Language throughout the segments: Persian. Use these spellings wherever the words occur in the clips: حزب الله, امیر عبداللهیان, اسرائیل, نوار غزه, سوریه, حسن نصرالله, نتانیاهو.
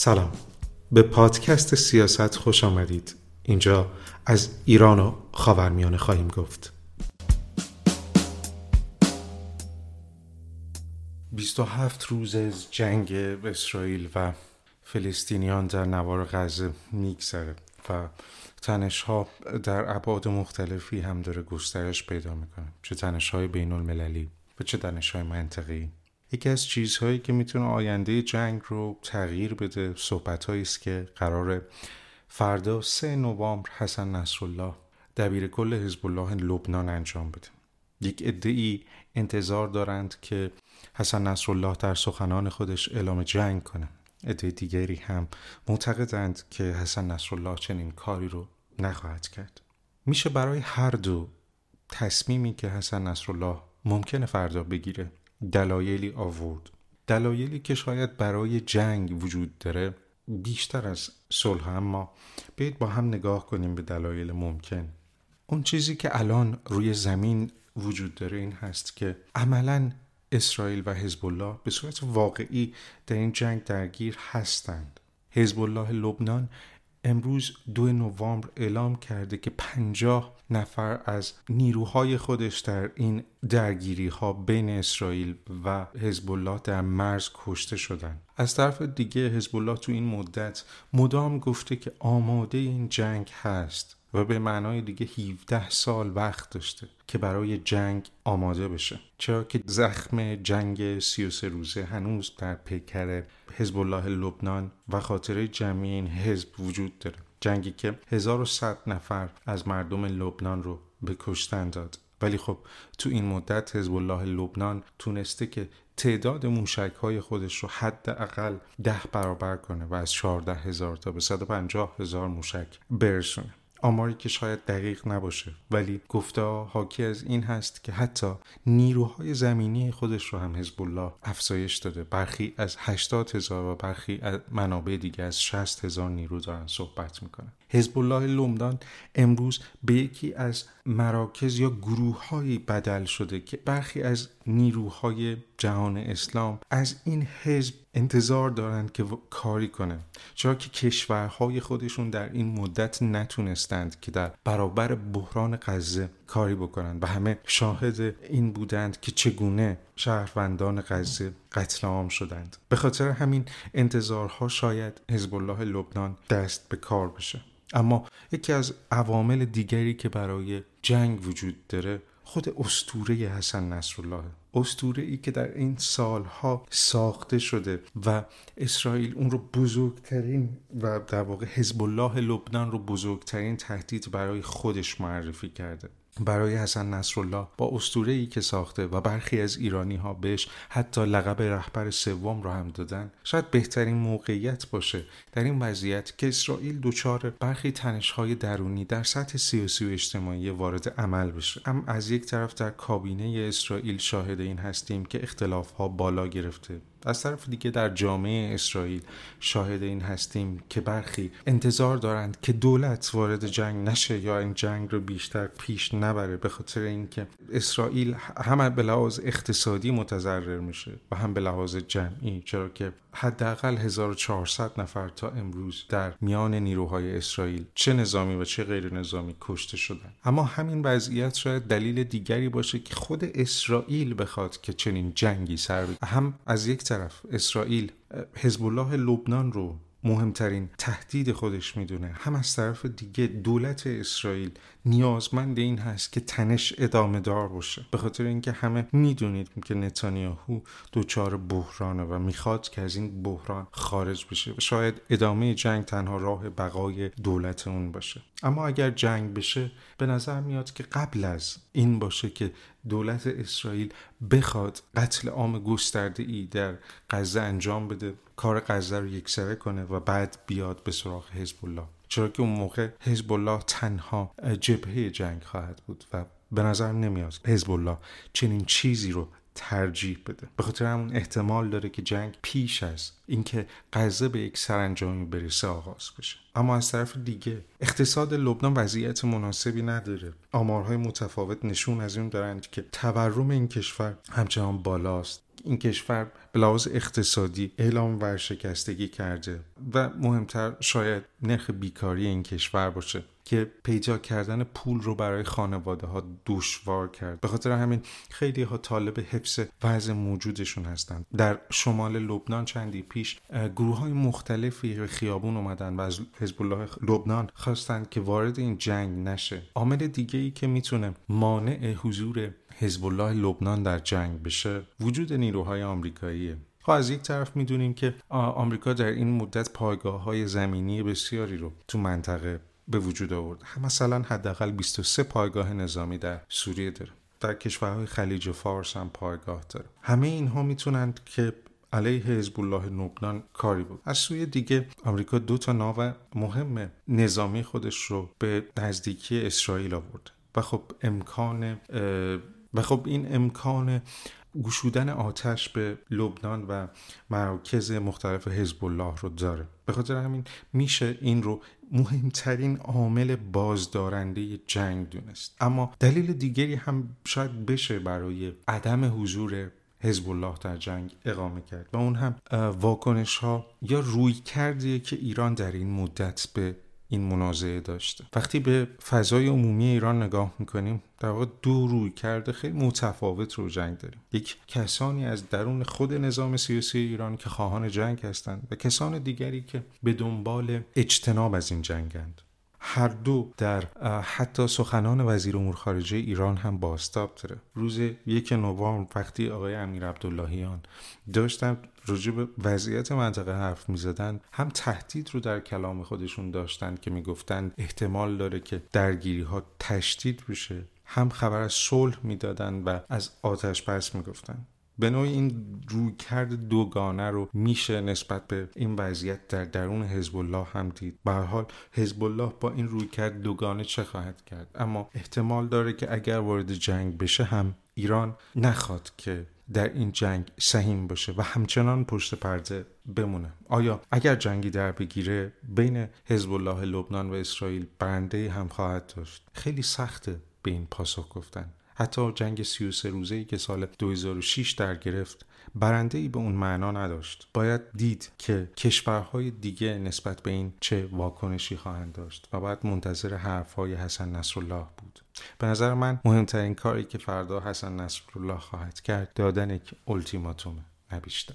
سلام، به پادکست سیاست خوش آمدید. اینجا از ایران و خاورمیانه خواهیم گفت. 27 روز از جنگ اسرائیل و فلسطینیان در نوار غزه میگذره و تنش‌ها در ابعاد مختلفی هم داره گسترش پیدا میکنه، چه تنش‌های بین المللی و چه تنش‌های منطقی. یکی از چیزهایی که میتونه آینده جنگ رو تغییر بده صحبت‌هایی است که قراره فردا 3 نوامبر حسن نصرالله دبیرکل حزب الله لبنان انجام بده. یک عده‌ای انتظار دارند که حسن نصرالله در سخنان خودش اعلام جنگ کنه. عده دیگری هم معتقدند که حسن نصرالله چنین کاری رو نخواهد کرد. میشه برای هر دو تصمیمی که حسن نصرالله ممکنه فردا بگیره دلایلی آورد. دلایلی که شاید برای جنگ وجود داره بیشتر از صلح، اما بیایید با هم نگاه کنیم به دلایل ممکن. اون چیزی که الان روی زمین وجود داره این هست که عملاً اسرائیل و حزب الله به صورت واقعی در این جنگ درگیر هستند. حزب الله لبنان امروز 2 نوامبر اعلام کرده که 50 نفر از نیروهای خودش در این درگیری‌ها بین اسرائیل و حزب الله در مرز کشته شدند. از طرف دیگه حزب الله تو این مدت مدام گفته که آماده این جنگ هست و به معنای دیگه 17 سال وقت داشته که برای جنگ آماده بشه، چرا که زخم جنگ 33 روزه هنوز در پیکر حزب الله لبنان و خاطره جمعی این حزب وجود داره. جنگی که 1100 نفر از مردم لبنان رو به کشتن داد، ولی خب تو این مدت حزب الله لبنان تونسته که تعداد موشک‌های خودش رو حداقل 10 برابر کنه و از 14000 تا به 150000 موشک برسونه. آماری که شاید دقیق نباشه، ولی گفته حاکی از این هست که حتی نیروهای زمینی خودش رو هم حزب الله افزایش داده. برخی از 80000 و برخی از منابع دیگه از 60000 نیرو دارن صحبت میکنن. حزب الله لبنان امروز به یکی از مراکز یا گروه‌هایی بدل شده که برخی از نیروهای جهان اسلام از این حزب انتظار دارند که کاری کنه، چرا که کشورهای خودشون در این مدت نتونستند که در برابر بحران غزه کاری بکنند و همه شاهد این بودند که چگونه شهروندان غزه قتل عام شدند. به خاطر همین انتظارها شاید حزب الله لبنان دست به کار بشه. اما یکی از عوامل دیگری که برای جنگ وجود داره خود اسطوره حسن نصرالله، اسطوره‌ای که در این سالها ساخته شده و اسرائیل اون رو بزرگترین و در واقع حزب الله لبنان رو بزرگترین تهدید برای خودش معرفی کرده. برای حسن نصرالله با اسطوره‌ای که ساخته و برخی از ایرانی‌ها بهش حتی لقب رهبر سوم رو هم دادن، شاید بهترین موقعیت باشه در این وضعیت که اسرائیل دچار برخی تنش‌های درونی در سطح سیاسی و اجتماعی وارد عمل بشه. اما از یک طرف در کابینه اسرائیل شاهد این هستیم که اختلاف‌ها بالا گرفته، از طرف دیگه در جامعه اسرائیل شاهد این هستیم که برخی انتظار دارند که دولت وارد جنگ نشه یا این جنگ رو بیشتر پیش نبره، به خاطر اینکه اسرائیل هم به لحاظ اقتصادی متضرر میشه و هم به لحاظ جمعی، چرا که حداقل 1400 نفر تا امروز در میان نیروهای اسرائیل چه نظامی و چه غیر نظامی کشته شدن. اما همین وضعیت شاید دلیل دیگری باشه که خود اسرائیل بخواد که چنین جنگی سر بگیره. هم از یک طرف اسرائیل حزب الله لبنان رو مهمترین تهدید خودش میدونه، هم از طرف دیگه دولت اسرائیل نیازمند این هست که تنش ادامه دار باشه، به خاطر اینکه همه میدونید که نتانیاهو دوچار بحرانه و میخواد که از این بحران خارج بشه. شاید ادامه جنگ تنها راه بقای دولت اون باشه. اما اگر جنگ بشه به نظر میاد که قبل از این باشه که دولت اسرائیل بخواد قتل عام گسترده‌ای در غزه انجام بده، کار غزه رو یکسره کنه و بعد بیاد به سراغ حزب الله، چرا که اون موقع حزب الله تنها جبهه جنگ خواهد بود و به نظر نمیاد حزب الله چنین چیزی رو ترجیح بده. به خاطر همون احتمال داره که جنگ پیش از اینکه غزه به یک سرانجامی برسه آغاز بشه. اما از طرف دیگه اقتصاد لبنان وضعیت مناسبی نداره. آمارهای متفاوت نشون از این دارند که تورم این کشور همچنان بالاست. این کشور به لحاظ اقتصادی اعلام ورشکستگی کرده و مهمتر شاید نرخ بیکاری این کشور باشه که پیدا کردن پول رو برای خانواده ها دشوار کرد. به خاطر همین خیلی ها طالب حفظ وضع موجودشون هستند. در شمال لبنان چندی پیش گروه های مختلفی به خیابون اومدن و از حزب الله لبنان خواستند که وارد این جنگ نشه. عامل دیگه ای که میتونه مانع حضور حزب الله لبنان در جنگ بشه وجود نیروهای آمریکاییه. از یک طرف میدونیم که آمریکا در این مدت پایگاه‌های زمینی بسیاری رو تو منطقه به وجود آورد. مثلا حداقل 23 پایگاه نظامی در سوریه داره. در کشورهای خلیج فارس هم پایگاه داره. همه اینها میتونند که علیه حزب الله لبنان کاری بود. از سوی دیگه آمریکا 2 ناو مهم نظامی خودش رو به نزدیکی اسرائیل آورد. و خب این امکان گشودن آتش به لبنان و مراکز مختلف حزب الله رو داره. به خاطر همین میشه این رو مهمترین عامل بازدارنده جنگ دونست. اما دلیل دیگری هم شاید بشه برای عدم حضور حزب الله در جنگ اقامه کرد و اون هم واکنش ها یا روی کردیه که ایران در این مدت به این منازعه داشته. وقتی به فضای عمومی ایران نگاه میکنیم در واقع 2 رویکرد خیلی متفاوت رو جنگ داریم. یک، کسانی از درون خود نظام سیاسی ایران که خواهان جنگ هستند و کسان دیگری که به دنبال اجتناب از این جنگند. هر دو در حتی سخنان وزیر امور خارجه ایران هم بازتاب داره. روز 1 نوامبر وقتی آقای امیر عبداللهیان داشتن راجع به وضعیت منطقه حرف می‌زدن، هم تهدید رو در کلام خودشون داشتن که میگفتن احتمال داره که درگیری‌ها تشدید بشه، هم خبر از صلح میدادن و از آتش بس میگفتن. به نوعی این رویکرد دوگانه رو میشه نسبت به این وضعیت در درون حزب الله هم دید. به هر حال حزب الله با این رویکرد دوگانه چه خواهد کرد؟ اما احتمال داره که اگر وارد جنگ بشه هم ایران نخواد که در این جنگ سهیم باشه و همچنان پشت پرده بمونه. آیا اگر جنگی در بگیره بین حزب الله لبنان و اسرائیل برنده هم خواهد داشت؟ خیلی سخته به این پاسخ گفتن. حتی جنگ 33 روزه‌ای که سال 2006 در گرفت برنده‌ای به اون معنا نداشت. باید دید که کشورهای دیگه نسبت به این چه واکنشی خواهند داشت و باید منتظر حرف‌های حسن نصرالله بود. به نظر من مهمترین کاری که فردا حسن نصرالله خواهد کرد دادن یک التیماتومه، نه بیشتر.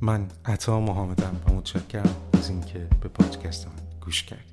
من عطا محمدم و متشکرم از اینکه به پادکست من گوش کردید.